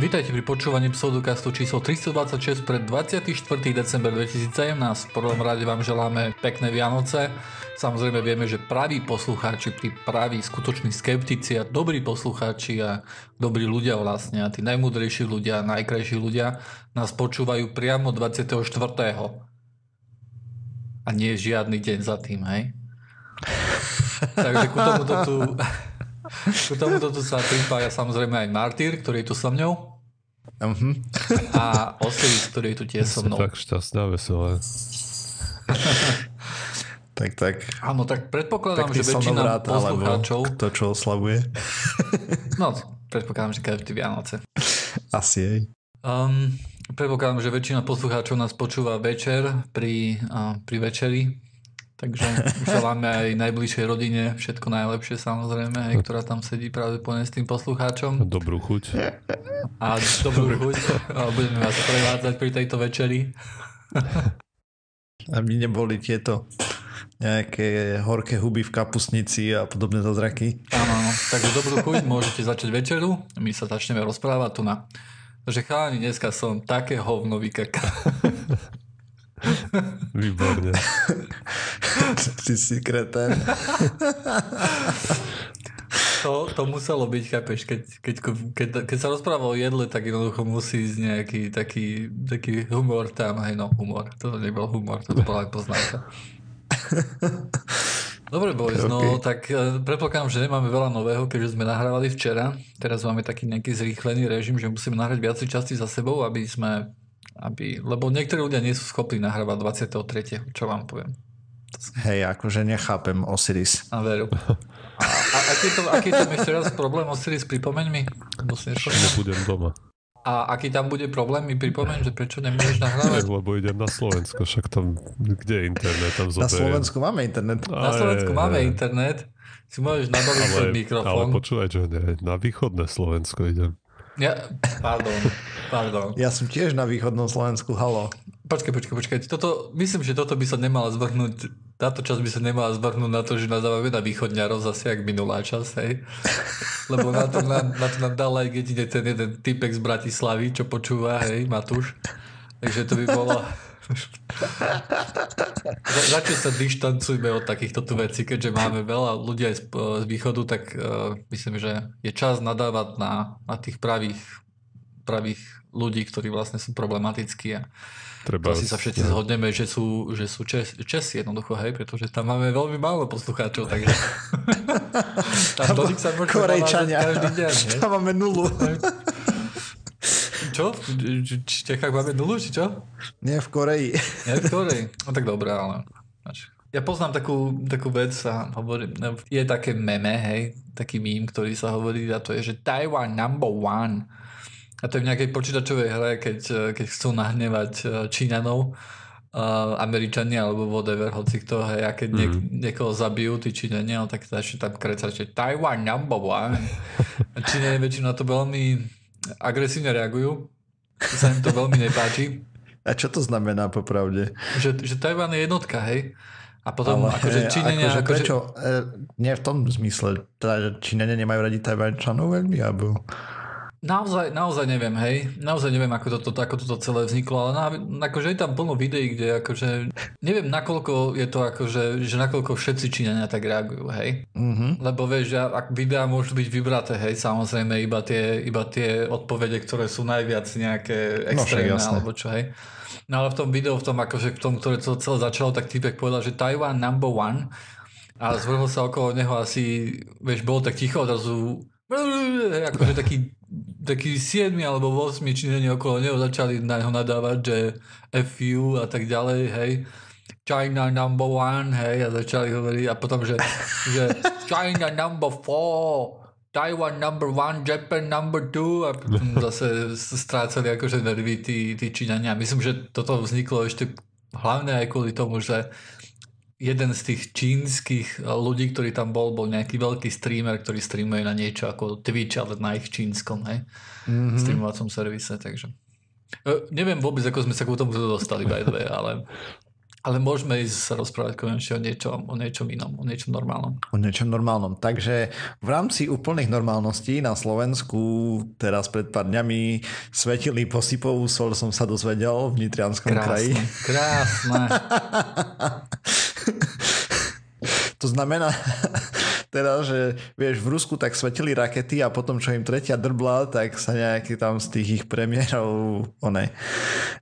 Vítajte pri počúvaní Pseudokastu číslo 326 pre 24. december 2017. V prvom rade vám želáme pekné Vianoce. Samozrejme vieme, že praví poslucháči, tí praví skutoční skeptici a dobrí poslucháči a dobrí ľudia vlastne a tí najmúdrejší ľudia a najkrajší ľudia nás počúvajú priamo 24. A nie je žiadny deň za tým, hej? Takže K tomuto sa pripája samozrejme aj Mártír, ktorý je tu so mňou. Uh-huh. A Osiris, ktorý je tu tiež so mnou. Tak šťastná, veselá. Tak. Áno, tak predpokladám, že väčšina poslucháčov... Kto čo oslavuje? No, predpokladám, že každý Vianoce. Asi jej. Predpokladám, že väčšina poslucháčov nás počúva večer pri večeri. Takže želáme aj najbližšej rodine všetko najlepšie samozrejme, aj, ktorá tam sedí pravdepodobne s tým poslucháčom. Dobrú chuť. A dobrú chuť. Budeme vás prevádzať pri tejto večeri. Aby neboli tieto nejaké horké huby v kapustnici a podobné zázraky. Áno, takže dobrú chuť, môžete začať večeru. My sa začneme rozprávať tu na... Takže chalani, dneska som také hovno vykakal. Výborne. Ty si kretén. To muselo byť, chápeš, keď sa rozpráva o jedle, tak jednoducho musí ísť nejaký taký humor tam. Hej, no humor. To nebol humor, to bola aj poznámka. Dobre, boys, okay. No tak predpokladám, že nemáme veľa nového, keďže sme nahrávali včera. Teraz máme taký nejaký zrýchlený režim, že musíme nahrať viacej časti za sebou, lebo niektorí ľudia nie sú schopní nahrávať 23. Čo vám poviem. Hej, akože nechápem Osiris. A veru. Aký tam ešte raz problém, Osiris, pripomeň mi. Nebudem doma. A aký tam bude problém, mi pripomeň, že prečo nemôžeš nahrávať? Lebo idem na Slovensko, však tam, kde je internet? Tam na Slovensku máme internet. Internet. Si môžeš nabaliť svoj mikrofón. Ale počúvaj, že nie, na východné Slovensko idem. Ja, pardon. Ja som tiež na východnom Slovensku, halo. Počkaj. Myslím, že toto by sa nemala zvrhnúť, táto časť by sa nemala zvrhnúť na to, že nás dávame na východňarov zase jak minulá časť, hej. Lebo na to nám dal aj jedine ten jeden typek z Bratislavy, čo počúva, hej, Matúš. Takže to by bolo... Začne sa dištancujme od takýchto tu vecí, keďže máme veľa ľudí aj z východu, tak myslím, že je čas nadávať na tých pravých ľudí, ktorí vlastne sú problematickí a to si sa všetci zhodneme, že sú Česi jednoducho, hej, pretože tam máme veľmi málo poslucháčov, takže tam dolik sa môžeme Korejčania. Každý deň, hej. Tam máme nulu. Čo? V Čechách máme nulu, či čo? Nie v Koreji. No tak dobré, ale... Ja poznám takú vec a hovorím... Je také meme, hej, taký mím, ktorý sa hovorí a to je, že Taiwan number one. A to je v nejakej počítačovej hre, keď chcú nahnevať Číňanov, Američania alebo whatever, hoci kto, hej, a keď niekoho zabijú, tí Číňania, tak začne tam krecať, že Taiwan number one. A Číňania väčšinou na to veľmi... agresívne reagujú, sa im to veľmi nepáči. A čo to znamená popravde? Že Tajván je jednotka, hej? A potom ale akože Čínenia... Akože prečo? Nie v tom zmysle. Teda, Čínenia nemajú radi Tajvánčanov veľmi, alebo... Naozaj neviem, hej. Naozaj neviem, ako toto celé vzniklo, ale akože je tam plno videí, kde akože... Neviem, nakoľko je to akože... Že nakoľko všetci Číňania tak reagujú, hej. Mm-hmm. Lebo vieš, ak videá môžu byť vybraté, hej, samozrejme, iba tie odpovede, ktoré sú najviac nejaké extrémne, alebo čo, hej. No ale v tom videu, ktoré to celé začalo, tak týpek povedal, že Taiwan number one a zvrhol sa okolo neho asi... Vieš, bolo tak ticho, odrazu... Akože taký 7 alebo 8 Číňania okolo neho začali na neho nadávať, že FU a tak ďalej, hej. China number one, hej, a začali hovoriť a potom, že China number 4, Taiwan number 1, Japan number 2 a potom zase strácali akože nervy tí Číňania. Myslím, že toto vzniklo ešte hlavne aj kvôli tomu, že jeden z tých čínskych ľudí, ktorý tam bol nejaký veľký streamer, ktorý streamuje na niečo ako Twitch, ale na ich čínskom, hej? Mm-hmm. Streamovacom servise, takže... neviem vôbec, ako sme sa k tomu dostali, by the way, ale Ale môžeme ísť sa rozprávať konečne o niečom normálnom. O niečom normálnom. Takže v rámci úplných normálností na Slovensku teraz pred pár dňami svetili posypovú sol, som sa dozvedel, v Nitrianskom kraji. Krásne. To znamená teda, že vieš, v Rusku tak svetili rakety a potom, čo im tretia drbla, tak sa nejaký tam z tých ich premiérov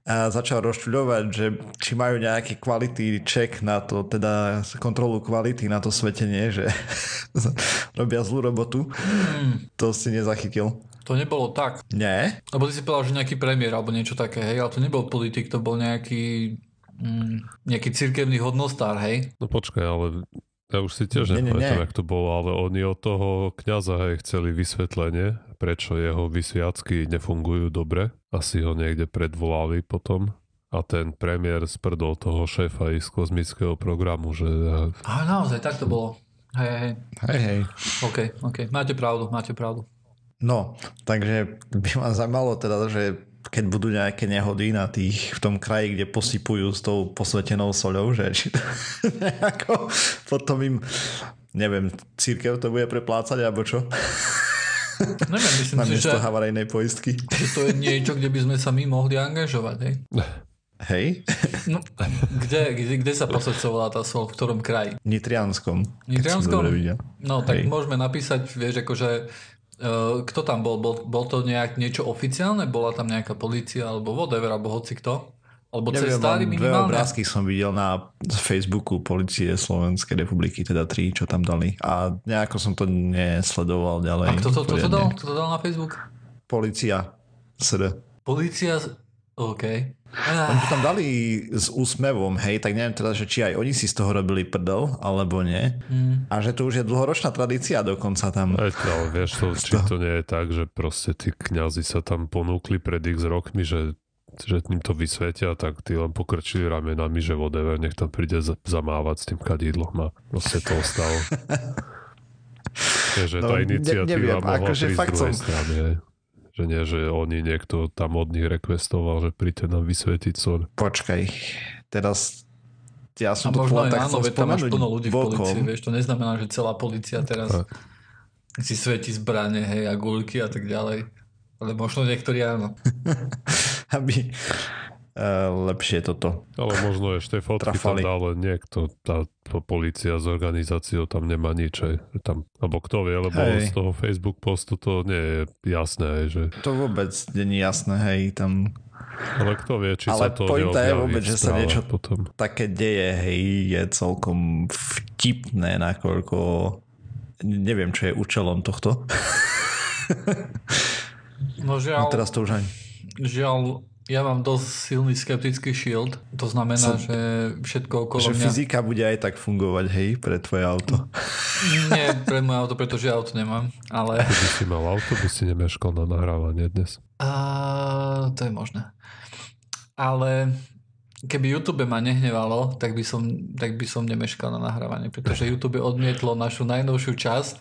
začal rozčuľovať, že či majú nejaký quality check na to, teda kontrolu kvality na to svetenie, že robia zlú robotu. To si nezachytil. To nebolo tak. Nie? Lebo ty si povedal, že nejaký premiér alebo niečo také, hej, ale to nebol politik, to bol nejaký cirkevný hodnostár, hej? No počkaj, ale ja už si tiež nepamätám, jak to bolo, ale oni od toho kňaza aj chceli vysvetlenie, prečo jeho vysviacky nefungujú dobre. Asi ho niekde predvolali potom. A ten premiér sprdol toho šéfa z kozmického programu, že... Á, naozaj, tak to bolo. Hej. OK. Máte pravdu. No, takže by ma zaujímalo teda, že keď budú nejaké nehody na tých v tom kraji, kde posypujú s tou posvetenou soľou, že či to nejako potom im, neviem, cirkev to bude preplácať, alebo čo? Neviem, myslím si, že... Namiesto havarijnej poistky. Že to je niečo, kde by sme sa my mohli angažovať, hej? Hej? No, kde sa posvedcovala tá soľ, v ktorom kraji? Nitrianskom? No, tak hej. Môžeme napísať, vieš, akože... Kto tam bol? Bol to niečo oficiálne? Bola tam nejaká polícia alebo whatever, alebo hoci kto? Alebo cestári minimálne? Dve obrázky som videl na Facebooku polície Slovenskej republiky, teda 3, čo tam dali. A nejako som to nesledoval ďalej. A kto to dal na Facebook? Polícia. Polícia? OK. Oni to tam dali s úsmevom, hej, tak neviem teda, že či aj oni si z toho robili prdel, alebo nie. A že to už je dlhoročná tradícia dokonca tam. No, vieš, či to nie je tak, že proste tí kňazi sa tam ponúkli pred ich rokmi, že tým to vysvetia, tak tí len pokrčili ramenami, že whatever, nech tam príde zamávať s tým kadidlom a proste to ostalo. Takže tá iniciatíva mohla prísť z druhej strany, hej. Že nie, že oni niekto tam od nich requestoval, že príďte nám vysvetiť soľ. Počkaj, teraz ja som to povedal tak chcel spomenúť. A možno aj áno, veď tam máš plno ľudí v polícii, vieš, to neznamená, že celá polícia teraz si svetí zbrane, hej, a guľky a tak ďalej. Ale možno niektorí áno. Aby lepšie toto trafali. Ale možno ešte fotky tam dal niekto, tá polícia s organizáciou tam nemá nič. Alebo kto vie, lebo z toho Facebook postu to nie je jasné. Že... To vôbec nie je jasné, hej, tam... Ale kto vie, či ale sa to neobjaví. Ale pointa je vôbec, že sa niečo potom také deje, hej, je celkom vtipné, nakoľko neviem, čo je účelom tohto. No žiaľ... No teraz to už ani... Žiaľ... Ja mám dosť silný skeptický shield. To znamená, že všetko okolo mňa... Že fyzika bude aj tak fungovať, hej, pre tvoje auto. Nie, pre moje auto, pretože ja auto nemám, ale... Keby si mal auto, by si nemeškal na nahrávanie dnes. To je možné. Ale keby YouTube ma nehnevalo, tak by som nemeškal na nahrávanie, pretože YouTube odmietlo našu najnovšiu časť,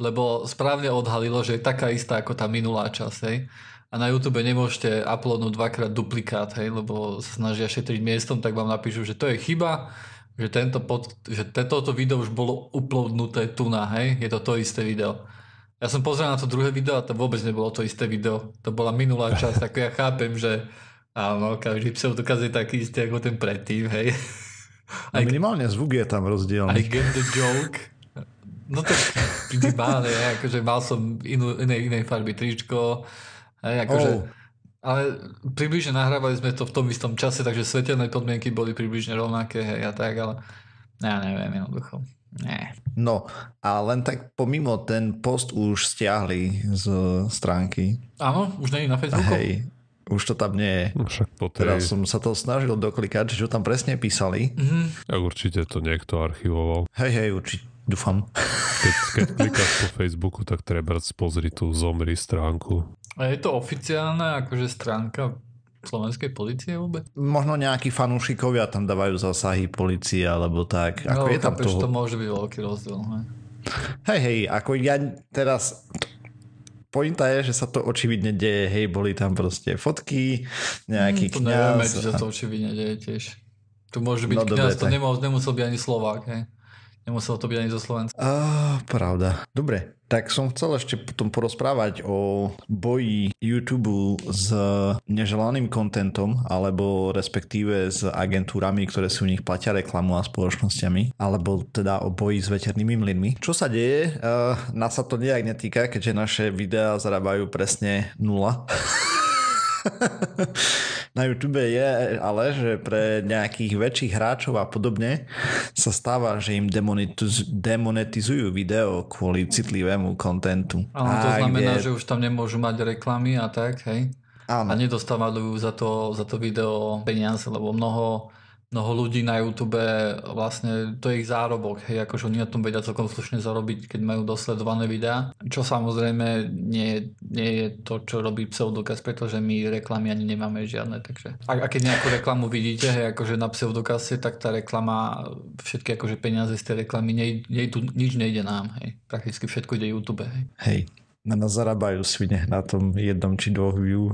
lebo správne odhalilo, že je taká istá ako tá minulá časť, hej. A na YouTube nemôžete uploadnúť dvakrát duplikát, hej, lebo sa snažia šetriť miestom, tak vám napíšu, že to je chyba, že toto video už bolo uploadnuté tu na, hej, je to to isté video. Ja som pozrel na to druhé video a to vôbec nebolo to isté video. To bola minulá časť, tak ja chápem, že áno, každý pseudokaz je taký istý ako ten predtým, hej. No minimálne zvuk je tam rozdielný. I get the joke. No to je báne, akože mal som inej farby tričko, hej, akože, ale približne nahrávali sme to v tom istom čase, takže svetelné podmienky boli približne rovnaké, hej, a tak, ale ja neviem, jednoducho. Nie. No, a len tak pomimo ten post už stiahli z stránky. Áno, už nie je na Facebooku? Hej, už to tam nie je. Však teraz som sa to snažil doklikať, čo tam presne písali. Ja určite to niekto archivoval. Hej, určite. Dúfam. Keď klikáš po Facebooku, tak treba pozri tú zomri stránku. A je to oficiálna akože stránka slovenskej polície vôbec? Možno nejakí fanúšikovia tam dávajú zásahy polície alebo tak. Ako no, je tam to môže byť veľký rozdiel. Hej, ako ja teraz... Pointa je, že sa to očividne deje. Hej, boli tam proste fotky, nejaký kňaz. To nevieme, či sa to očividne deje tiež. Tu môže byť kňaz, to nemusel byť ani Slovák, ne? Nemusel to byť ani zo Slovenska. Pravda. Dobre, tak som chcel ešte potom porozprávať o boji YouTube s neželaným kontentom, alebo respektíve s agentúrami, ktoré si u nich platia reklamu a spoločnosťami, alebo teda o boji s veternými mlynmi. Čo sa deje? Nás sa to nejak netýka, keďže naše videá zarábajú presne nula. Na YouTube je ale, že pre nejakých väčších hráčov a podobne sa stáva, že im demonetizujú video kvôli citlivému kontentu. Áno, to znamená, že už tam nemôžu mať reklamy a tak, hej? Áno. A nedostávajú za to video peniaze, lebo mnoho ľudí na YouTube, vlastne to je ich zárobok, hej, akože oni na tom vedia celkom slušne zarobiť, keď majú dosledované videá, čo samozrejme nie je to, čo robí Pseudokaz, pretože my reklamy ani nemáme žiadne, takže a keď nejakú reklamu vidíte, hej, akože na Pseudokaze, tak tá reklama, všetky akože peniaze z tej reklamy, nič nejde nám, hej, prakticky všetko ide YouTube, hej. Hej, na nás zarábajú svine na tom jednom či dvoch view.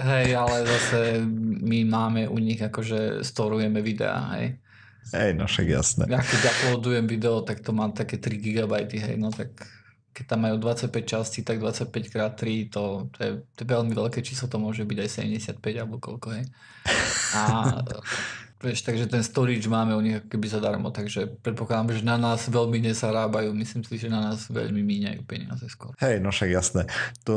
Hej, ale zase my máme u nich akože storujeme videá, hej. Hej, no však jasné. Ja keď uploadujem video, tak to mám také 3 GB, hej, no tak keď tam majú 25 častí, tak 25x3, to je veľmi veľké číslo, to môže byť aj 75 alebo koľko, hej. A vieš, takže ten storage máme u nich akoby zadarmo, takže predpokladám, že na nás veľmi nezarábajú, myslím si, že na nás veľmi míňajú peniaze skôr. Hej, no však jasné. To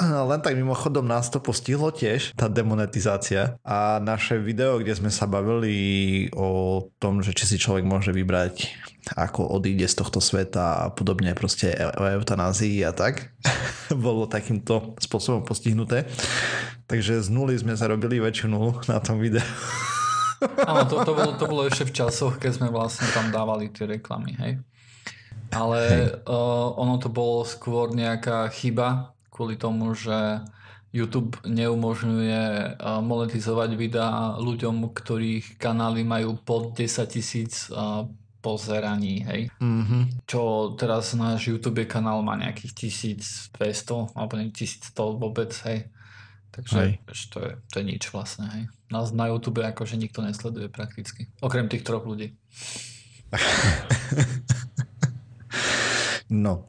len tak mimochodom nás to postihlo tiež, tá demonetizácia a naše video, kde sme sa bavili o tom, že či si človek môže vybrať, ako odíde z tohto sveta a podobne, proste o eutanázii a tak, bolo takýmto spôsobom postihnuté. Takže z nuly sme zarobili väčšiu nulu na tom videu. Áno, to bolo ešte v časoch, keď sme vlastne tam dávali tie reklamy, hej. Ale hej. Ono to bolo skôr nejaká chyba kvôli tomu, že YouTube neumožňuje monetizovať videá ľuďom, ktorých kanály majú pod 10 000 pozeraní, hej. Mm-hmm. Čo teraz náš YouTube kanál má nejakých 1200 alebo 1100 vôbec, hej. Takže to je nič vlastne, hej. Nás na YouTube akože nikto nesleduje prakticky. Okrem tých 3 ľudí. No.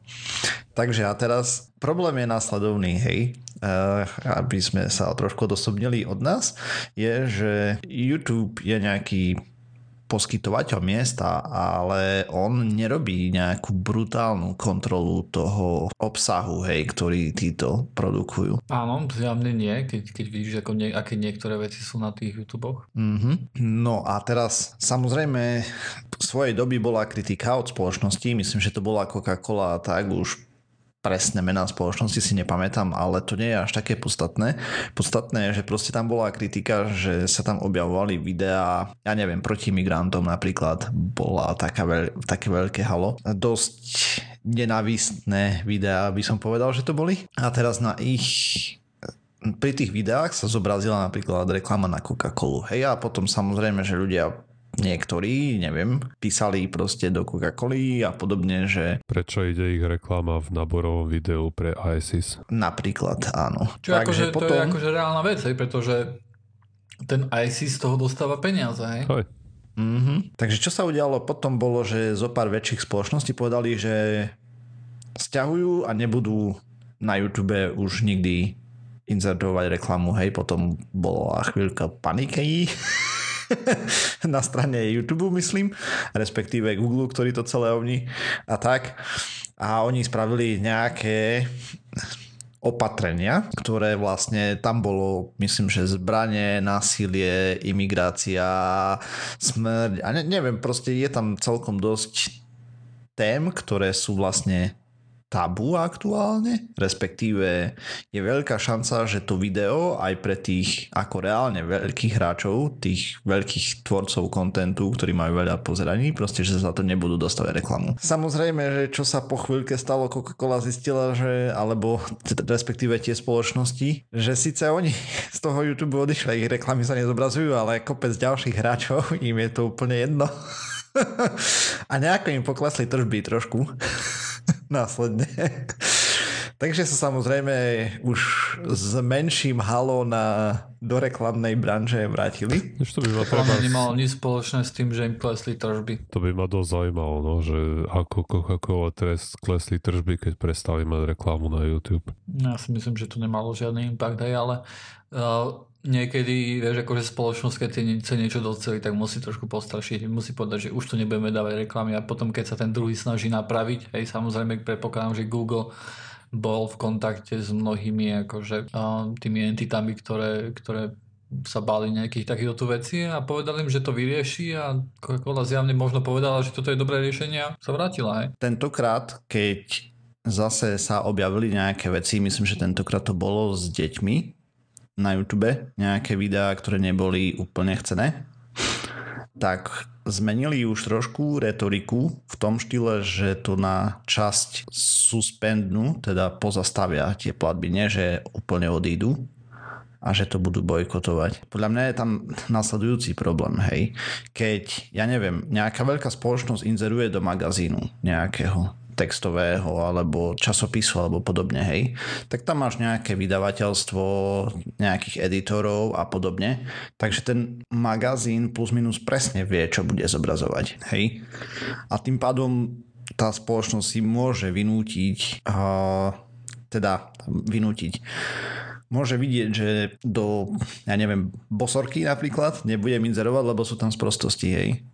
Takže a teraz problém je následovný, hej. Aby sme sa trošku odosobnili od nás, je, že YouTube je nejaký poskytovateľ miesta, ale on nerobí nejakú brutálnu kontrolu toho obsahu, hej, ktorý títo produkujú. Áno, zjavne nie, keď vidíš, ako aké niektoré veci sú na tých YouTube-och. Mm-hmm. No a teraz, samozrejme, v svojej doby bola kritika od spoločnosti, myslím, že to bola Coca-Cola, tak už presné mená spoločnosti si nepamätám, ale to nie je až také podstatné. Podstatné je, že proste tam bola kritika, že sa tam objavovali videá, ja neviem, proti migrantom napríklad, bola také veľké halo. Dosť nenávistné videá, by som povedal, že to boli. A teraz pri tých videách sa zobrazila napríklad reklama na Coca-Colu. Hej, a potom samozrejme, že ľudia niektorí, neviem, písali proste do Coca-Coly a podobne, že prečo ide ich reklama v náborovom videu pre ISIS? Napríklad, áno. Čo takže akože, potom to je akože reálna vec, hej, pretože ten ISIS z toho dostáva peniaze, hej? Hej. Mm-hmm. Takže čo sa udialo potom bolo, že zo pár väčších spoločností povedali, že sťahujú a nebudú na YouTube už nikdy inzertovať reklamu, hej, potom bola chvíľka paniky na strane YouTube, myslím, respektíve Google, ktorý to celé ovní a tak. A oni spravili nejaké opatrenia, ktoré vlastne tam bolo, myslím, že zbranie, násilie, imigrácia, smrť a neviem, proste je tam celkom dosť tém, ktoré sú vlastne tabu aktuálne, respektíve je veľká šanca, že to video aj pre tých ako reálne veľkých hráčov, tých veľkých tvorcov kontentu, ktorí majú veľa pozeraní, proste, že sa to nebudú dostávať reklamu. Samozrejme, že čo sa po chvíľke stalo, Coca-Cola zistila, že, alebo respektíve tie spoločnosti, že síce oni z toho YouTube odišli, ich reklamy sa nezobrazujú, ale kopec ďalších hráčov, im je to úplne jedno. A nejako im poklesli tržby trošku. Následne. Takže sa samozrejme už s menším halo na do reklamnej branže vrátili. To by ma treba... nemalo nič spoločné s tým, že im klesli tržby. To by ma dosť zaujímalo, no, že ako Coca-Cola teraz klesli tržby, keď prestali mať reklamu na YouTube. Ja si myslím, že to nemalo žiadny impact aj, ale niekedy, vieš, akože spoločnosť, keď chce niečo doceliť, tak musí trošku postrašiť. Musí povedať, že už tu nebudeme dávať reklamy, a potom, keď sa ten druhý snaží napraviť, aj samozrejme predpokladám, že Google bol v kontakte s mnohými akože, tými entitami, ktoré sa báli nejakých takýchto vecí, a povedali im, že to vyrieši, a Coca-Cola zjavne možno povedala, že toto je dobré riešenie, a sa vrátila. Hej. Tentokrát, keď zase sa objavili nejaké veci, myslím, že tentokrát to bolo s deťmi na YouTube, nejaké videá, ktoré neboli úplne chcené, tak zmenili už trošku retoriku v tom štýle, že to na časť suspendnú, teda pozastavia tie platby, nie že úplne odídu, a že to budú bojkotovať. Podľa mňa je tam nasledujúci problém, hej. Keď, ja neviem, nejaká veľká spoločnosť inzeruje do magazínu nejakého textového alebo časopisu alebo podobne, hej, tak tam máš nejaké vydavateľstvo, nejakých editorov a podobne, takže ten magazín plus minus presne vie, čo bude zobrazovať, hej, a tým pádom tá spoločnosť si môže môže vidieť, že do, ja neviem, Bosorky napríklad nebudem inzerovať, lebo sú tam sprostosti, hej.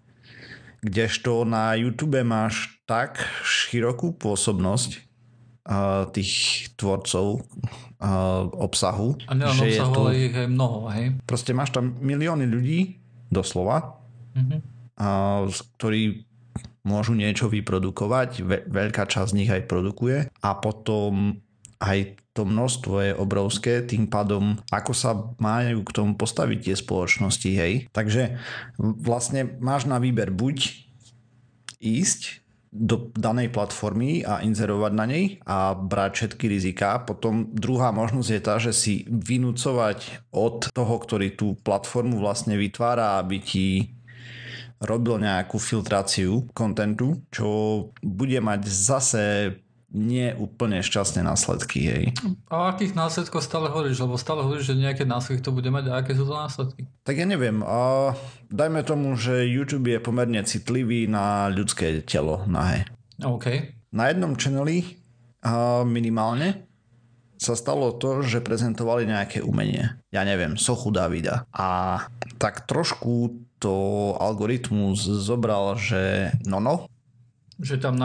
Kdežto na YouTube máš tak širokú pôsobnosť tých tvorcov obsahu. A nielen obsahu, ale ich je mnoho, hej? Proste máš tam milióny ľudí, doslova, ktorí môžu niečo vyprodukovať, veľká časť z nich aj produkuje, a potom aj to množstvo je obrovské, tým pádom ako sa majú k tomu postaviť tie spoločnosti, hej. Takže vlastne máš na výber buď ísť do danej platformy a inzerovať na nej a brať všetky riziká. Potom druhá možnosť je tá, že si vynúcovať od toho, ktorý tú platformu vlastne vytvára, aby ti robil nejakú filtráciu kontentu, čo bude mať zase nie úplne šťastné následky, hej. A akých následkov stále hovoríš? Lebo stále hovoríš, že nejaké následky to bude mať, a aké sú to následky? Tak ja neviem. Dajme tomu, že YouTube je pomerne citlivý na ľudské telo nahé. OK. Na jednom channeli minimálne sa stalo to, že prezentovali nejaké umenie. Ja neviem, sochu Davida. A tak trošku to algoritmus zobral, že že tam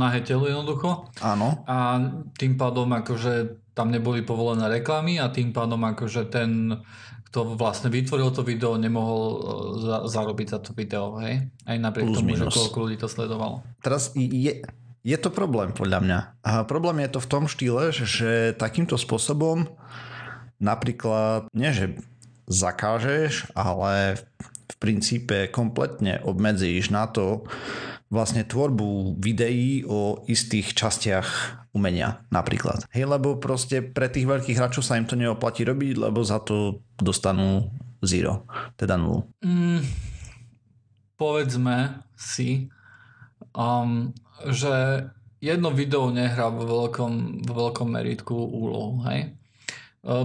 nahé telo jednoducho. Áno. A tým pádom akože tam neboli povolené reklamy, a tým pádom akože ten, kto vlastne vytvoril to video, nemohol zarobiť za to video, hej? Aj napriek plus tomu, minus, že koľko ľudí to sledovalo. Teraz je to problém podľa mňa. A problém je to v tom štýle, že takýmto spôsobom napríklad, nie že zakážeš, ale v princípe kompletne obmedzíš na to, vlastne tvorbu videí o istých častiach umenia napríklad. Hej, lebo proste pre tých veľkých hráčov sa im to neoplatí robiť, lebo za to dostanú zero, teda nulu. Povedzme si, že jedno video nehrá vo veľkom meritku úlohu, hej?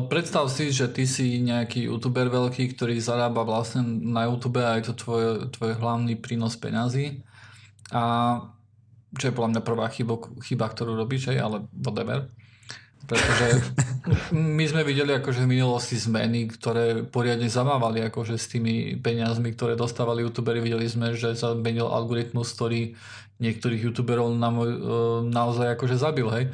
Predstav si, že ty si nejaký youtuber veľký, ktorý zarába vlastne na YouTube, a je to tvoj hlavný prínos peňazí. A čo je podľa mňa prvá chyba, ktorú robíš, ale whatever. Pretože my sme videli akože v minulosti zmeny, ktoré poriadne zamávali akože s tými peniazmi, ktoré dostávali youtuberi. Videli sme, že sa zmenil algoritmus, ktorý niektorých youtuberov naozaj akože zabil, hej.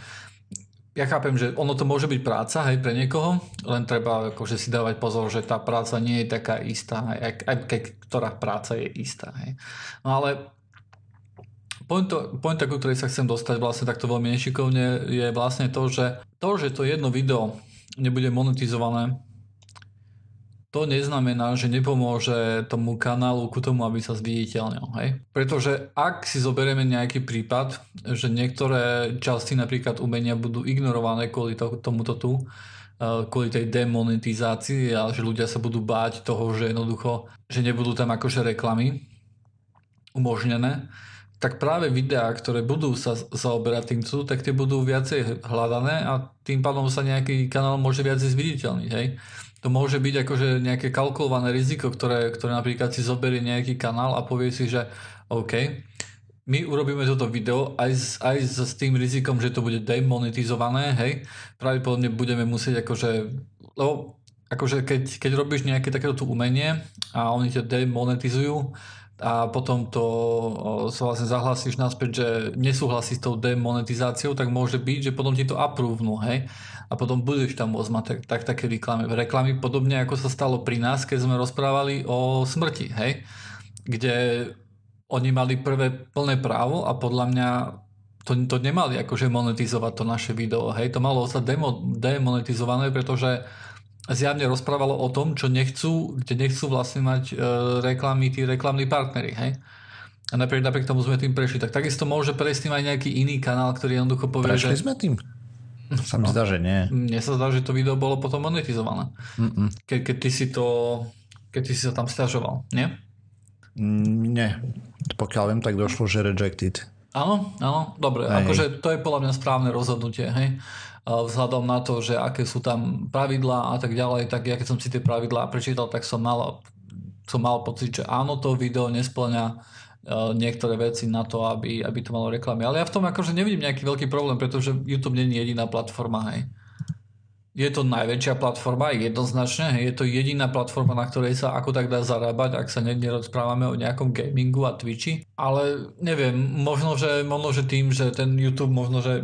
Ja chápem, že ono to môže byť práca, hej, pre niekoho, len treba akože si dávať pozor, že tá práca nie je taká istá, hej, aj ktorá práca je istá, hej. No ale pointa, ku ktorej sa chcem dostať vlastne takto veľmi nešikovne, je vlastne to, že to jedno video nebude monetizované, to neznamená, že nepomôže tomu kanálu ku tomu, aby sa zviditeľnil, hej? Pretože ak si zoberieme nejaký prípad, že niektoré časti napríklad umenia budú ignorované kvôli tomuto tu, kvôli tej demonetizácii, a že ľudia sa budú báť toho, že jednoducho, že nebudú tam akože reklamy umožnené, tak práve videá, ktoré budú sa zaoberať týmto, tak tie budú viacej hľadané a tým pádom sa nejaký kanál môže viac zviditeľniť, hej. To môže byť akože nejaké kalkulované riziko, ktoré napríklad si zoberie nejaký kanál a povie si, že OK, my urobíme toto video aj s tým rizikom, že to bude demonetizované, hej. Pravdepodobne budeme musieť akože... Lebo keď robíš nejaké takéto umenie a oni ťa demonetizujú, a potom to sa vlastne zahlásiš naspäť, že nesúhlasíš s tou demonetizáciou, tak môže byť, že potom ti to aprovnú, hej? A potom budeš tam môcť mať také reklamy, podobne ako sa stalo pri nás, keď sme rozprávali o smrti, hej? Kde oni mali prvé plné právo a podľa mňa to nemali akože monetizovať to naše video, hej? To malo sa demonetizované, pretože zjavne rozprávalo o tom, čo nechcú, kde nechcú vlastne mať reklamy, tí reklamní partneri, hej? A napriek tomu sme tým prešli. Tak takisto môže prejsť tým aj nejaký iný kanál, ktorý jednoducho povie, prešli že... sme tým? Sa mi zdá, že nie. Mne sa zdá, že to video bolo potom monetizované. Keď ty si sa tam stiažoval, nie? Nie. Pokiaľ viem, tak došlo, že rejected. Áno, dobre. Hej. Akože to je podľa mňa správne rozhodnutie, hej? Vzhľadom na to, že aké sú tam pravidlá a tak ďalej, tak ja keď som si tie pravidlá prečítal, tak som mal pocit, že áno, to video nespĺňa niektoré veci na to, aby to malo reklamy. Ale ja v tom akože nevidím nejaký veľký problém, pretože YouTube nie je jediná platforma, hej. Je to najväčšia platforma, jednoznačne, hej. Je to jediná platforma, na ktorej sa ako tak dá zarábať, ak sa nerozprávame o nejakom gamingu a Twitchi. Ale neviem, možno, že tým, že ten YouTube,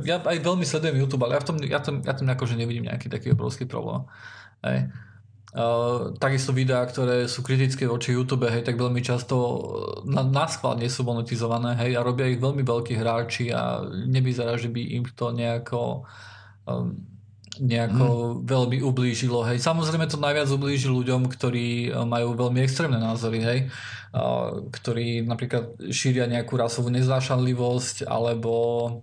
ja aj veľmi sledujem YouTube, ale ja tam akože nevidím nejaký taký obrovský problém. Hej. Takisto videá, ktoré sú kritické voči YouTube, hej, tak veľmi často naschvál nie sú monetizované, hej, a robia ich veľmi veľkí hráči a nevyzerá, že by im to nejako... veľmi ublížilo, hej. Samozrejme to najviac ublíži ľuďom, ktorí majú veľmi extrémne názory, hej. Ktorí napríklad šíria nejakú rasovú neznášanlivosť alebo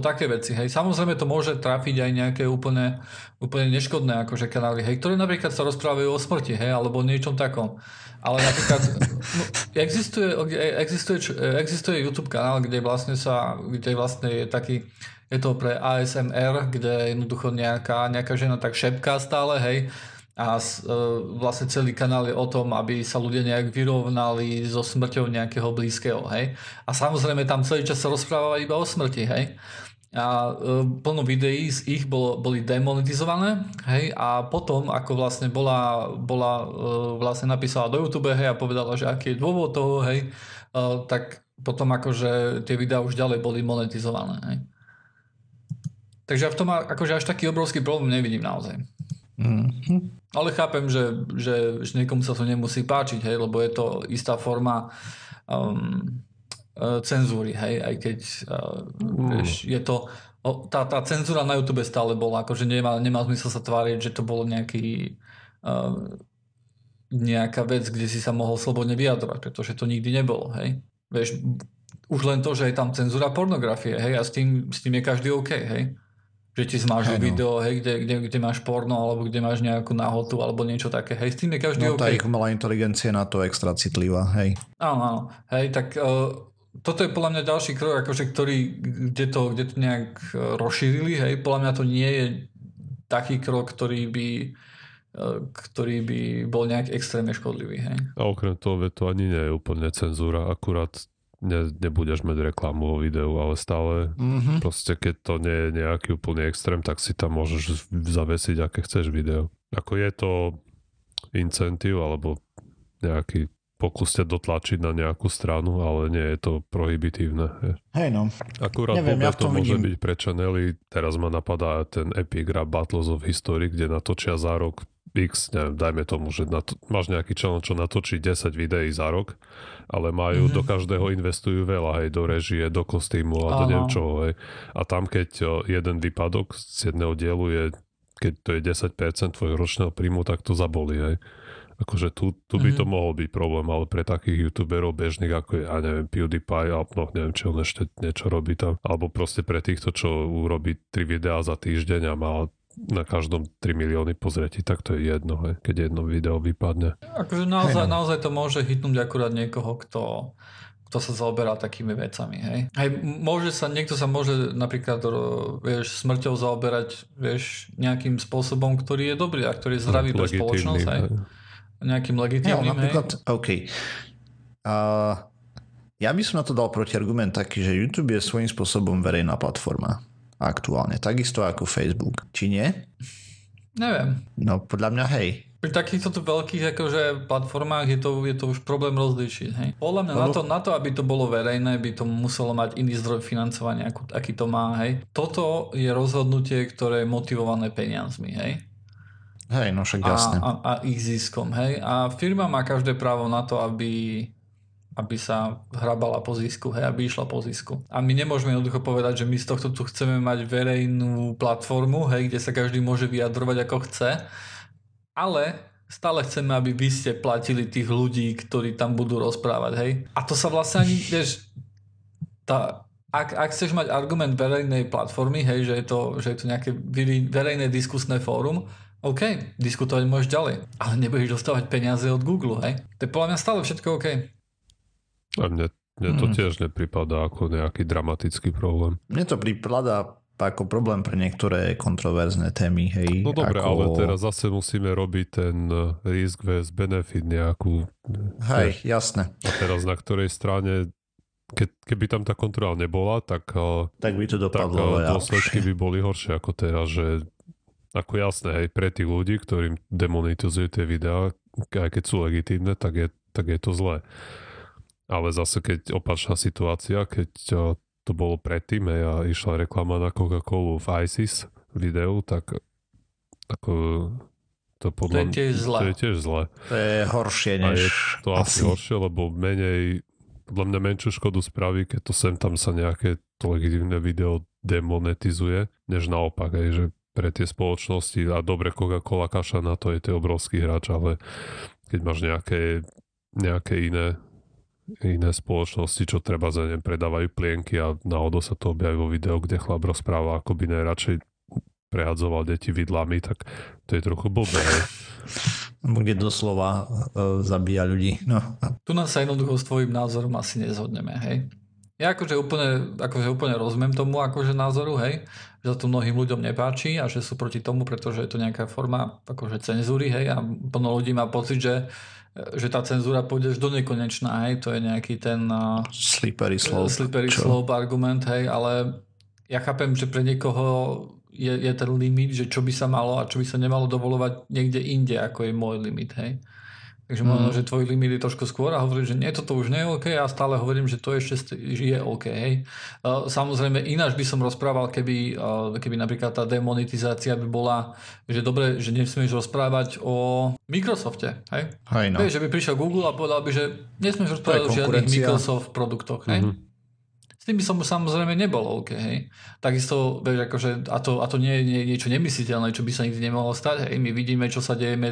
také veci, hej. Samozrejme to môže trafiť aj nejaké úplne neškodné akože kanály, hej, ktoré napríklad sa rozprávajú o smrti, hej, alebo o niečom takom. Ale napríklad existuje YouTube kanál, kde vlastne je taký. Je to pre ASMR, kde jednoducho nejaká žena tak šepká stále, hej. A vlastne celý kanál je o tom, aby sa ľudia nejak vyrovnali so smrťou nejakého blízkeho, hej. A samozrejme tam celý čas sa rozpráva iba o smrti, hej. A plno videí z ich boli demonetizované, hej. A potom, ako vlastne vlastne napísala do YouTube, hej, a povedala, že aký je dôvod toho, hej, tak potom akože tie videá už ďalej boli monetizované, hej. Takže ja v tom akože až taký obrovský problém nevidím naozaj. Mm-hmm. Ale chápem, že niekomu sa to nemusí páčiť, hej, lebo je to istá forma cenzúry, hej, aj keď vieš, je to... Tá cenzúra na YouTube stále bola, akože nemá zmysel sa tváriť, že to bolo nejaká vec, kde si sa mohol slobodne vyjadrovať, pretože to nikdy nebolo, hej. Vieš, už len to, že je tam cenzúra pornografie, hej, a s tým je každý OK, hej. Že ti zmážu video, hej, kde máš porno, alebo kde máš nejakú nahotu, alebo niečo také, hej, s tým je každý OK. No tá ich umelá inteligencia na to extra citlivá, hej. Áno, hej, tak toto je podľa mňa ďalší krok, akože, kde to nejak rozšírili, hej, podľa mňa to nie je taký krok, ktorý by bol nejak extrémne škodlivý, hej. A okrem toho, to ani nie je úplne cenzúra, akurát nebudeš mať reklamu vo videu, ale stále proste keď to nie je nejaký úplný extrém, tak si tam môžeš zavesiť, aké chceš video. Ako je to incentív alebo nejaký pokus ťa dotlačiť na nejakú stranu, ale nie je to prohibitívne. Hej, no. Akurát to môže byť pre channely. Teraz ma napadá ten Epic Rap Battles of History, kde natočia za rok X, neviem, dajme tomu, že máš nejaký channel, čo natočí 10 videí za rok, ale majú do každého investujú veľa, hej, do režie, do kostýmu a do neviem čoho, hej. A tam, keď jeden výpadok z jedného dielu je, keď to je 10% tvojho ročného príjmu, tak to zabolí, hej. Akože tu by to mohol byť problém, ale pre takých youtuberov bežných, ako je, ja neviem, PewDiePie, alebo no, neviem, či on ešte niečo robí tam, alebo proste pre týchto, čo urobí 3 videá za týždeň a má na každom 3 milióny pozretí, tak to je jedno, hej, keď jedno video vypadne. Akože naozaj to môže hitnúť akurát niekoho, kto kto sa zaoberá takými vecami, hej. Hej, niekto sa môže napríklad, vieš, smrťou zaoberať, vieš, nejakým spôsobom, ktorý je dobrý a ktorý je zdravý pre spoločnosť, hej. Nejakým legitímnym, hej. OK. Ja by som na to dal protiargument taký, že YouTube je svojím spôsobom verejná platforma aktuálne, takisto ako Facebook. Či nie? Neviem. No podľa mňa hej. Pri takýchto veľkých akože platformách je to už problém rozlíšiť, hej. Podľa mňa na to, aby to bolo verejné, by to muselo mať iný zdroj financovania, aký to má, hej. Toto je rozhodnutie, ktoré je motivované peniazmi, hej. Hej, no však jasne. A ich ziskom, hej. A firma má každé právo na to, aby sa hrabala po zisku, hej, aby išla po zisku. A my nemôžeme jednoducho povedať, že my z tohto tu chceme mať verejnú platformu, hej, kde sa každý môže vyjadrovať ako chce, ale stále chceme, aby vy ste platili tých ľudí, ktorí tam budú rozprávať, hej. A to sa vlastne ani, vieš, ak chceš mať argument verejnej platformy, hej, že je to nejaké verejné diskusné fórum, OK, diskutovať môžeš ďalej, ale nebudeš dostávať peniaze od Google, hej. To je podľa mňa stále všetko OK. A mne to tiež nepripadá ako nejaký dramatický problém. Mne to pripadá ako problém pre niektoré kontroverzné témy, hej. No dobre, ale teraz zase musíme robiť ten risk vs benefit nejakú. Hej, jasné. A teraz na ktorej strane, keby tam tá kontrola nebola, tak by to dopadlo. Tak dôsledky by boli horšie ako teraz, že ako jasné, hej, pre tých ľudí, ktorým demonetizuje tie videá, aj keď sú legitímne, tak je to zlé. Ale zase keď opačná situácia, keď to bolo predtým a išla reklama na Coca-Colu v ISIS videu, tak ako to podľa mňa... To je tiež zlé. To je horšie než... A je to asi horšie, lebo podľa mňa menšiu škodu spraví, keď to sem tam sa nejaké to legitímne video demonetizuje, než naopak, aj že pre tie spoločnosti, a dobre Coca-Cola kaša na to, je obrovský hráč, ale keď máš nejaké iné spoločnosti, čo treba za ne predávajú plienky a náhodou sa to objaví vo videu, kde chlap rozpráva, ako by najradšej prehadzoval deti vidlami, tak to je trochu blbé. Kde doslova zabíja ľudí. No. Tu nás sa jednoducho s tvojím názorom asi nezhodneme, hej? Ja akože úplne rozumiem tomu akože názoru, hej, že to mnohým ľuďom nepáči a že sú proti tomu, pretože je to nejaká forma akože cenzúry, hej, a plno ľudí má pocit, že tá cenzúra pôjde až do nekonečná, hej, to je nejaký ten slippery slope argument, hej, ale ja chápem, že pre niekoho je ten limit, že čo by sa malo a čo by sa nemalo dovoľovať niekde inde, ako je môj limit, hej. Takže možno, že tvoj limit je trošku skôr a hovorím, že nie, toto už nie je OK, ja stále hovorím, že to ešte je OK. Samozrejme, ináč by som rozprával, keby napríklad tá demonetizácia by bola, že dobre, že nesmieš rozprávať o Microsofte. Hej? Hej, no. Že by prišiel Google a povedal by, že nesmieš rozprávať o žiadnych Microsoft produktoch. Hej? Mm-hmm. S tým by som samozrejme nebol OK. Hej? Takisto, vieš, akože, a to nie je niečo nemysliteľné, čo by sa nikdy nemohlo stať. Hej? My vidíme, čo sa deje v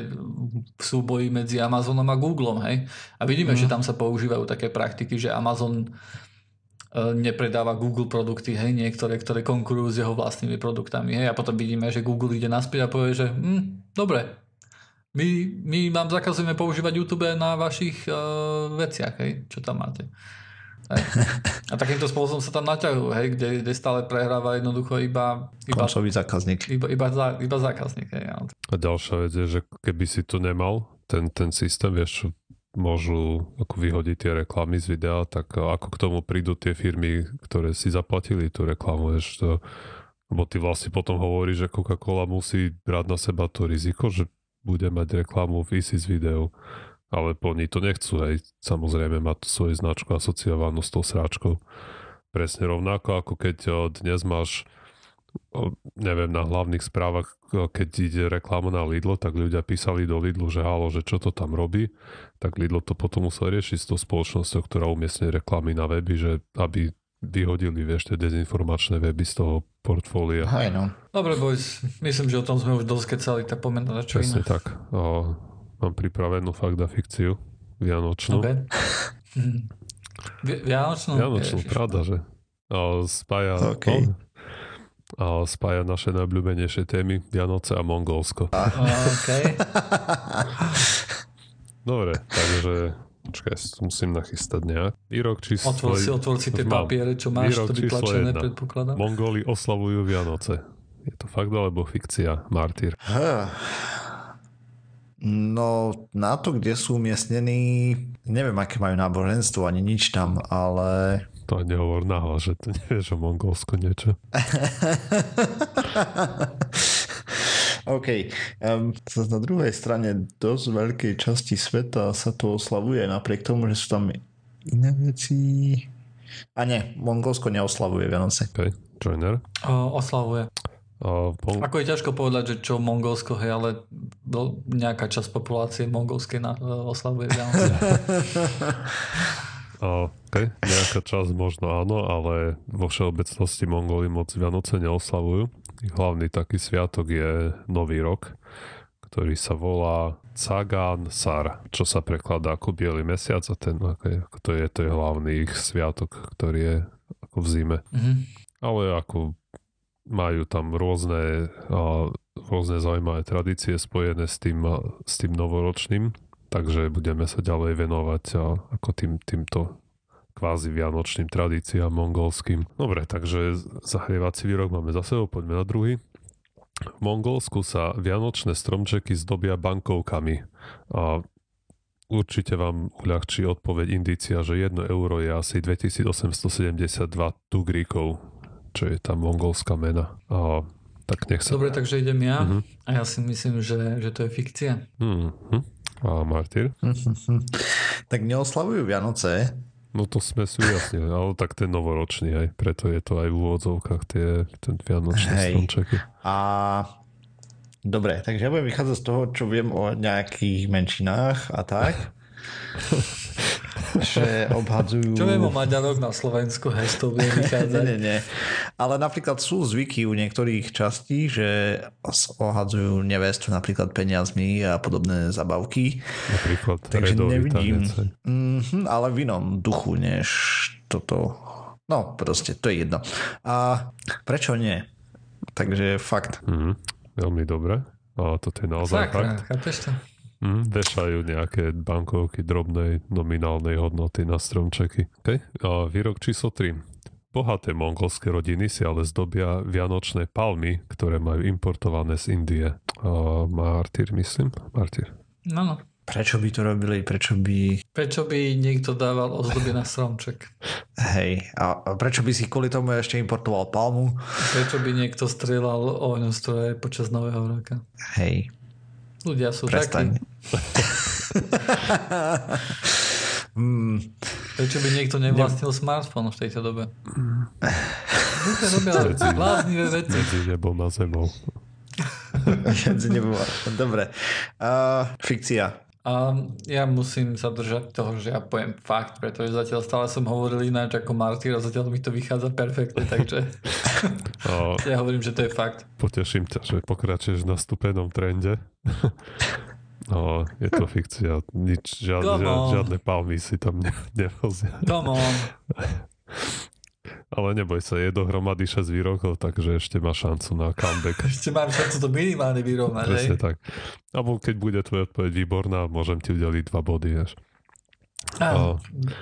súboji medzi Amazonom a Googlom, hej? A vidíme, že tam sa používajú také praktiky, že Amazon nepredáva Google produkty, hej, niektoré, ktoré konkurujú s jeho vlastnými produktami, hej? A potom vidíme, že Google ide naspäť a povie, že dobre, my vám zakazujeme používať YouTube na vašich veciach, hej? Čo tam máte. Hej. A takýmto spôsobom sa tam naťahujú, hej, kde stále prehráva jednoducho iba koncový zákazník. Iba zákazník, hej. A ďalšia vec je, že keby si to nemal, ten systém, vieš, môžu ako vyhodiť tie reklamy z videa, tak ako k tomu prídu tie firmy, ktoré si zaplatili tú reklamu, vieš, to, lebo ty vlastne potom hovoríš, že Coca-Cola musí brať na seba to riziko, že bude mať reklamu v ISIS videu. Ale oni to nechcú, hej. Samozrejme má to svoju značku asociovanú s tou sráčkou. Presne rovnako, ako keď dnes máš, neviem, na hlavných správach, keď ide reklama na Lidlo, tak ľudia písali do Lidlu, že halo, že čo to tam robí, tak Lidlo to potom musel riešiť s tou spoločnosťou, ktorá umiestne reklamy na weby, že aby vyhodili, vieš, tie dezinformačné weby z toho portfólia. Hej, no. Dobre, boys, myslím, že o tom sme už dosť kecali, tak poďme na čo iné. Presne tak. Mám pripravenú fakt a fikciu. Vianočnú. Okay. Vianočnú, pravda, že? Spája naše najobľúbenejšie témy Vianoce a Mongolsko. Okay. Dobre, takže Počkaj, ja to musím nachystať nejak. Výrok číslo... Otvor si tie papiere, čo máš, to vytlačené, predpokladám. Mongóli oslavujú Vianoce. Je to fakt alebo fikcia, Mártír? No, na to, kde sú umiestnení, neviem, aké majú náboženstvo, ani nič tam, ale... To ani hovor nahlas, že to nevieš o Mongolsku niečo. OK. Na druhej strane dosť veľkej časti sveta sa to oslavuje, napriek tomu, že sú tam iné veci. A nie, Mongolsko neoslavuje Vianoce. OK. Joiner? Oslavuje. Ako je ťažko povedať, že čo Mongolsko, hej, ale nejaká časť populácie mongolskej oslavuje Vianoce. OK, nejaká časť možno áno, ale vo všeobecnosti Mongoli moc Vianoce neoslavujú. Ich hlavný taký sviatok je Nový rok, ktorý sa volá Cagan Sar, čo sa prekladá ako Bielý mesiac a ten, to je hlavný ich sviatok, ktorý je ako v zime. Mm-hmm. Ale ako majú tam rôzne zaujímavé tradície spojené s tým novoročným. Takže budeme sa ďalej venovať ako týmto kvázi vianočným tradíciám mongolským. Dobre, takže zahrievací výrok máme za sebou, poďme na druhý. V Mongolsku sa vianočné stromčeky zdobia bankovkami. A určite vám uľahčí odpoveď indícia, že 1 euro je asi 2872 tugríkov, čo je tá mongolská mena. A tak nech sa... Dobre, takže idem ja. Uh-huh. A ja si myslím, že to je fikcia. Uh-huh. A Mártír? Tak neoslavujú Vianoce. No to sme si ujasnili, ale tak ten novoročný aj, preto je to aj v úvodzovkách ten vianočný stromček. A dobre, takže ja budem vychádzať z toho, čo viem o nejakých menšinách a tak. Že obhadzujú... Čo viem o Maďarok na Slovensku, hej, to bude vychádzať. Nie. Ale napríklad sú zvyky u niektorých častí, že ohadzujú nevestu napríklad peniazmi a podobné zabavky. Napríklad redový tanec. Ale v inom duchu, než toto. No, proste, to je jedno. A prečo nie? Takže fakt. Veľmi dobre. A toto je naozaj fakt. Chápeš to? Vešajú nejaké bankovky drobnej nominálnej hodnoty na stromčeky. Okay. A výrok číslo 3. Bohaté mongolské rodiny si ale zdobia vianočné palmy, ktoré majú importované z Indie. Mártír, myslím. Mártír. No. Prečo by to robili? Prečo by niekto dával ozdoby na stromček? Hej, a prečo by si kvôli tomu ešte importoval palmu? Prečo by niekto strieľal ohňostroje počas Nového roka? Hej. Ľudia sú prestaň. Takí. Prečo by niekto nevlastnil smartfón v tejto dobe? Vláznivé veci. Medzi nebom a zemou. Dobre. Fikcia. Ja musím sa držať toho, že ja poviem fakt, pretože zatiaľ stále som hovoril ináč ako Martyr a zatiaľ mi to vychádza perfektne, takže ja hovorím, že to je fakt. Poteším ťa, že pokračuješ v nastúpenom trende. Je to fikcia, nič, žiadne palmy si tam nevozia. Ale neboj sa, je dohromady 6 výrokov, takže ešte má šancu na comeback. Ešte mám šancu to minimálne vyrovnať, hej? Presne tak. Alebo keď bude tvoja odpoveď výborná, môžem ti udeliť 2 body, až.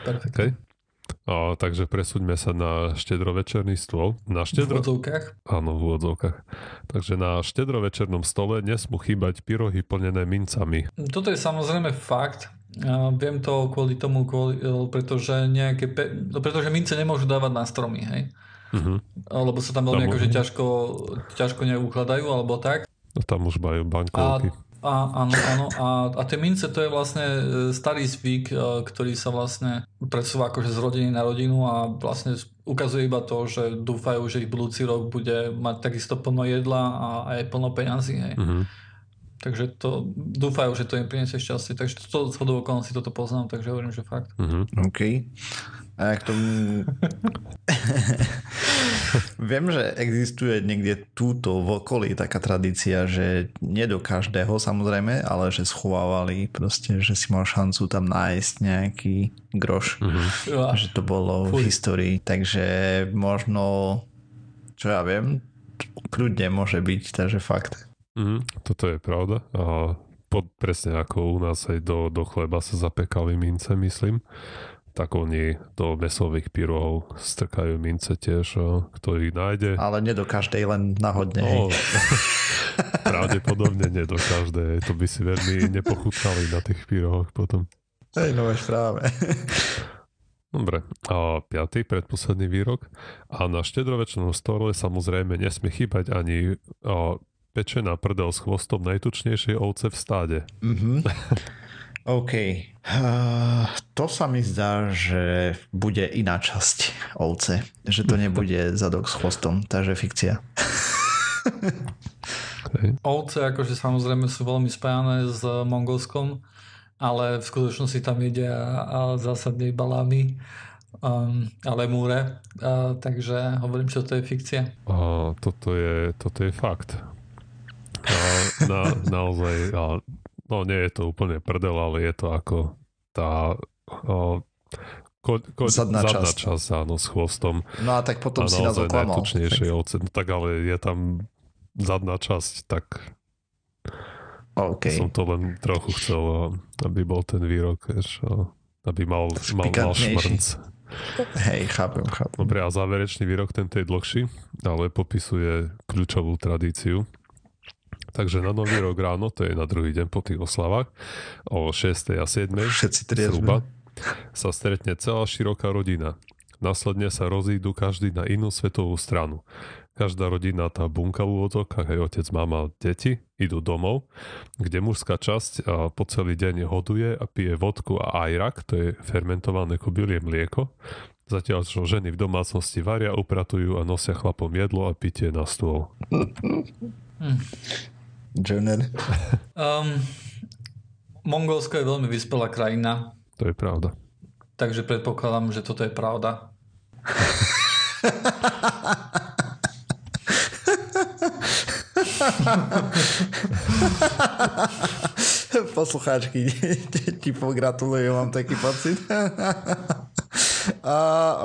Perfektne. Okay. Takže presúďme sa na štedrovečerný stôl. V úvodzovkách? Áno, v úvodzovkách. Takže na štedrovečernom stole nesmú chýbať pyrohy plnené mincami. Toto je samozrejme fakt. Viem to kvôli tomu, pretože pretože mince nemôžu dávať na stromy, hej? Uh-huh. Lebo sa tam veľmi akože ťažko neukladajú, alebo tak. No tam už majú bankovky. Áno. A tie mince, to je vlastne starý zvyk, ktorý sa vlastne presúva akože z rodiny na rodinu a vlastne ukazuje iba to, že dúfajú, že ich budúci rok bude mať takisto plno jedla a aj plno peňazí, hej? Uh-huh. Takže to dúfajú, že to im priniesie šťastie. Takže to shodou okolností toto poznám, takže hovorím, že fakt. Mm-hmm. OK. A k tomu... Viem, že existuje niekde túto v okolí taká tradícia, že nie do každého samozrejme, ale že schovávali proste, že si mal šancu tam nájsť nejaký groš. Mm-hmm. Že to bolo v histórii. Takže možno, čo ja viem, kľudne môže byť, takže fakt. Toto je pravda. A presne ako u nás aj do chleba sa zapekali mince, myslím. Tak oni do mesových pyrohov strkajú mince tiež, kto ich nájde. Ale nie do každej, len náhodne. No, pravdepodobne nie do každej. To by si veľmi nepochutnali na tých pyrohoch potom. Hej, no až práve. Dobre, a 5. predposledný výrok. A na štedrovečnom stole samozrejme nesmie chýbať ani pečená prdel s chvostom najtučnejšej ovce v stáde. Mhm. OK. To sa mi zdá, že bude iná časť ovce. Že to nebude zadok s chvostom, takže fikcia. Okay. Ovce akože samozrejme sú veľmi spájané s Mongolskom, ale v skutočnosti tam ide zásadne iba lámy, ale múre. Takže hovorím, že to je fikcia. Toto je fakt. Naozaj... No nie je to úplne prdel, ale je to ako tá zadná časť, áno, s chvostom. No a tak potom si nás oklamal. Najtučnejšie ovce. No tak ale je tam zadná časť, tak okay. Som to len trochu chcel, aby bol ten výrok, aby mal šmrnc. Hej, chápem. Dobre, a záverečný výrok, tento je dlhší, ale popisuje kľúčovú tradíciu. Takže na nový rok ráno, to je na druhý deň po tých oslavách, o 6. a 7. zhruba sa stretne celá široká rodina. Následne sa rozídu každý na inú svetovú stranu. Každá rodina, tá bunka v úvodzovkách, aj otec, mama, deti, idú domov, kde mužská časť po celý deň hoduje a pije vodku a ajrak, to je fermentované kobylie mlieko, zatiaľ čo ženy v domácnosti varia, upratujú a nosia chlapom jedlo a pitie na stôl. Journal. Mongolsko je veľmi vyspelá krajina. To je pravda. Takže predpokladám, že toto je pravda. Poslucháčky, ti pogratulujem, mám taký pocit.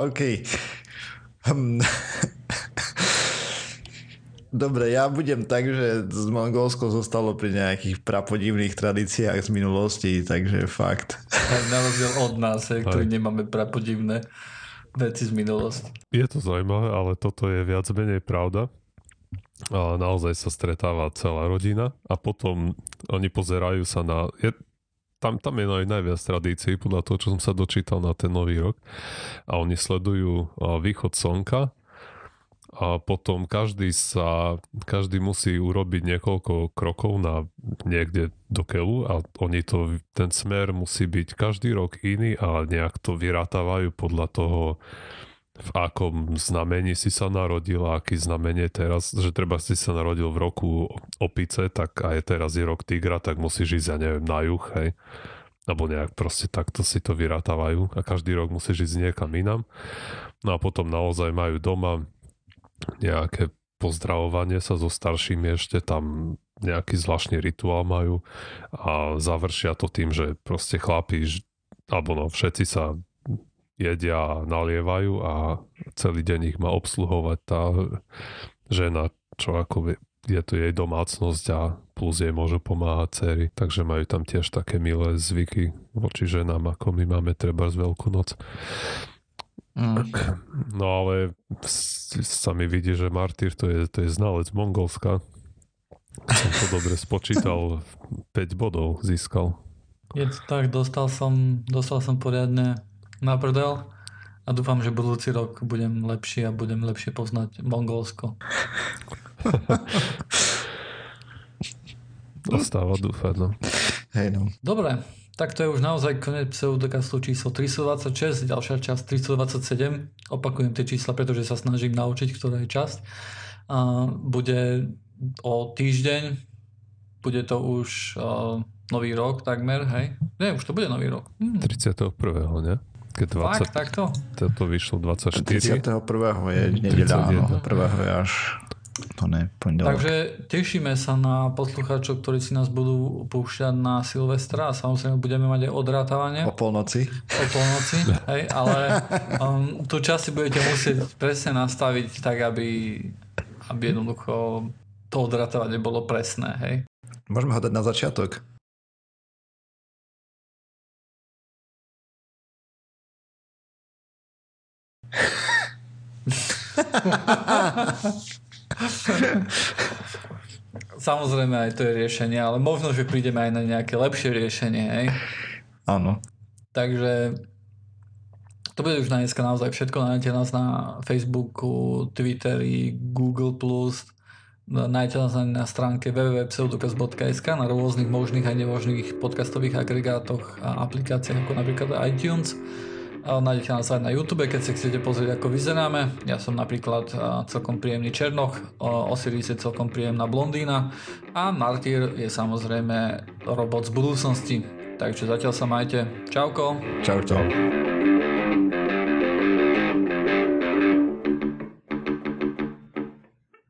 OK. Dobre, ja budem tak, že Mongolsko zostalo pri nejakých prapodivných tradíciách z minulosti, takže fakt. Na rozdiel od nás, ktorí nemáme prapodivné veci z minulosti. Je to zaujímavé, ale toto je viac menej pravda. A naozaj sa stretáva celá rodina a potom oni pozerajú sa na... Tam je najviac tradícií, podľa toho, čo som sa dočítal na ten nový rok. A oni sledujú východ slnka. A potom každý musí urobiť niekoľko krokov na niekde do keľu a oni ten smer musí byť každý rok iný a nejak to vyrátavajú podľa toho, v akom znamení si sa narodil a aký znamenie teraz, že treba si sa narodil v roku opice, tak aj teraz je rok tigra, tak musíš ísť, ja neviem, na juh, hej. Alebo nejak proste takto si to vyrátavajú a každý rok musíš ísť niekam inam. No a potom naozaj majú doma nejaké pozdravovanie sa so staršími, ešte tam nejaký zvláštny rituál majú a završia to tým, že proste chlapi, alebo no všetci sa jedia, nalievajú a celý deň ich má obsluhovať tá žena, čo ako je to jej domácnosť a plus jej môžu pomáhať dcery, takže majú tam tiež také milé zvyky voči ženám, ako my máme treba z Veľkú noc. No ale sa mi vidí, že Mártír to je znalec Mongolska. Som to dobre spočítal, 5 bodov získal. Je to tak, dostal som poriadne na prdel a dúfam, že budúci rok budem lepší a budem lepšie poznať Mongolsko. Dostáva dúfať, no. Hej, no. Dobre. Tak to je už naozaj koniec pseudokastu číslo 326, ďalšia časť 327. Opakujem tie čísla, pretože sa snažím naučiť, ktorá je časť. Bude o týždeň, bude to už nový rok takmer, hej? Nie, už to bude nový rok. 31. ne? Keď 20, tak, takto? To vyšlo 24. 31. je nedeľa, 1. je až... To ne, takže tešíme sa na poslucháčov, ktorí si nás budú púšťať na Silvestra a samozrejme budeme mať aj odrátavanie o polnoci hej, ale tú časť si budete musieť presne nastaviť tak, aby jednoducho to odrátavanie bolo presné, hej. Môžeme ho dať na začiatok. Samozrejme, aj to je riešenie, ale možno, že prídeme aj na nejaké lepšie riešenie, hej? Áno. Takže to bude už na dneska naozaj všetko. Nájdete nás na Facebooku, Twitteri, Google+, nájdete nás na stránke www.pseudokaz.sk, na rôznych možných a nemožných podcastových agregátoch a aplikáciách, ako napríklad iTunes. Nájdete nás aj na YouTube, keď sa chcete pozrieť, ako vyzeráme. Ja som napríklad celkom príjemný Černoch, Osiris je celkom príjemná blondína a Mártír je samozrejme robot z budúcnosti. Takže zatiaľ sa majte. Čauko. Čau, čau.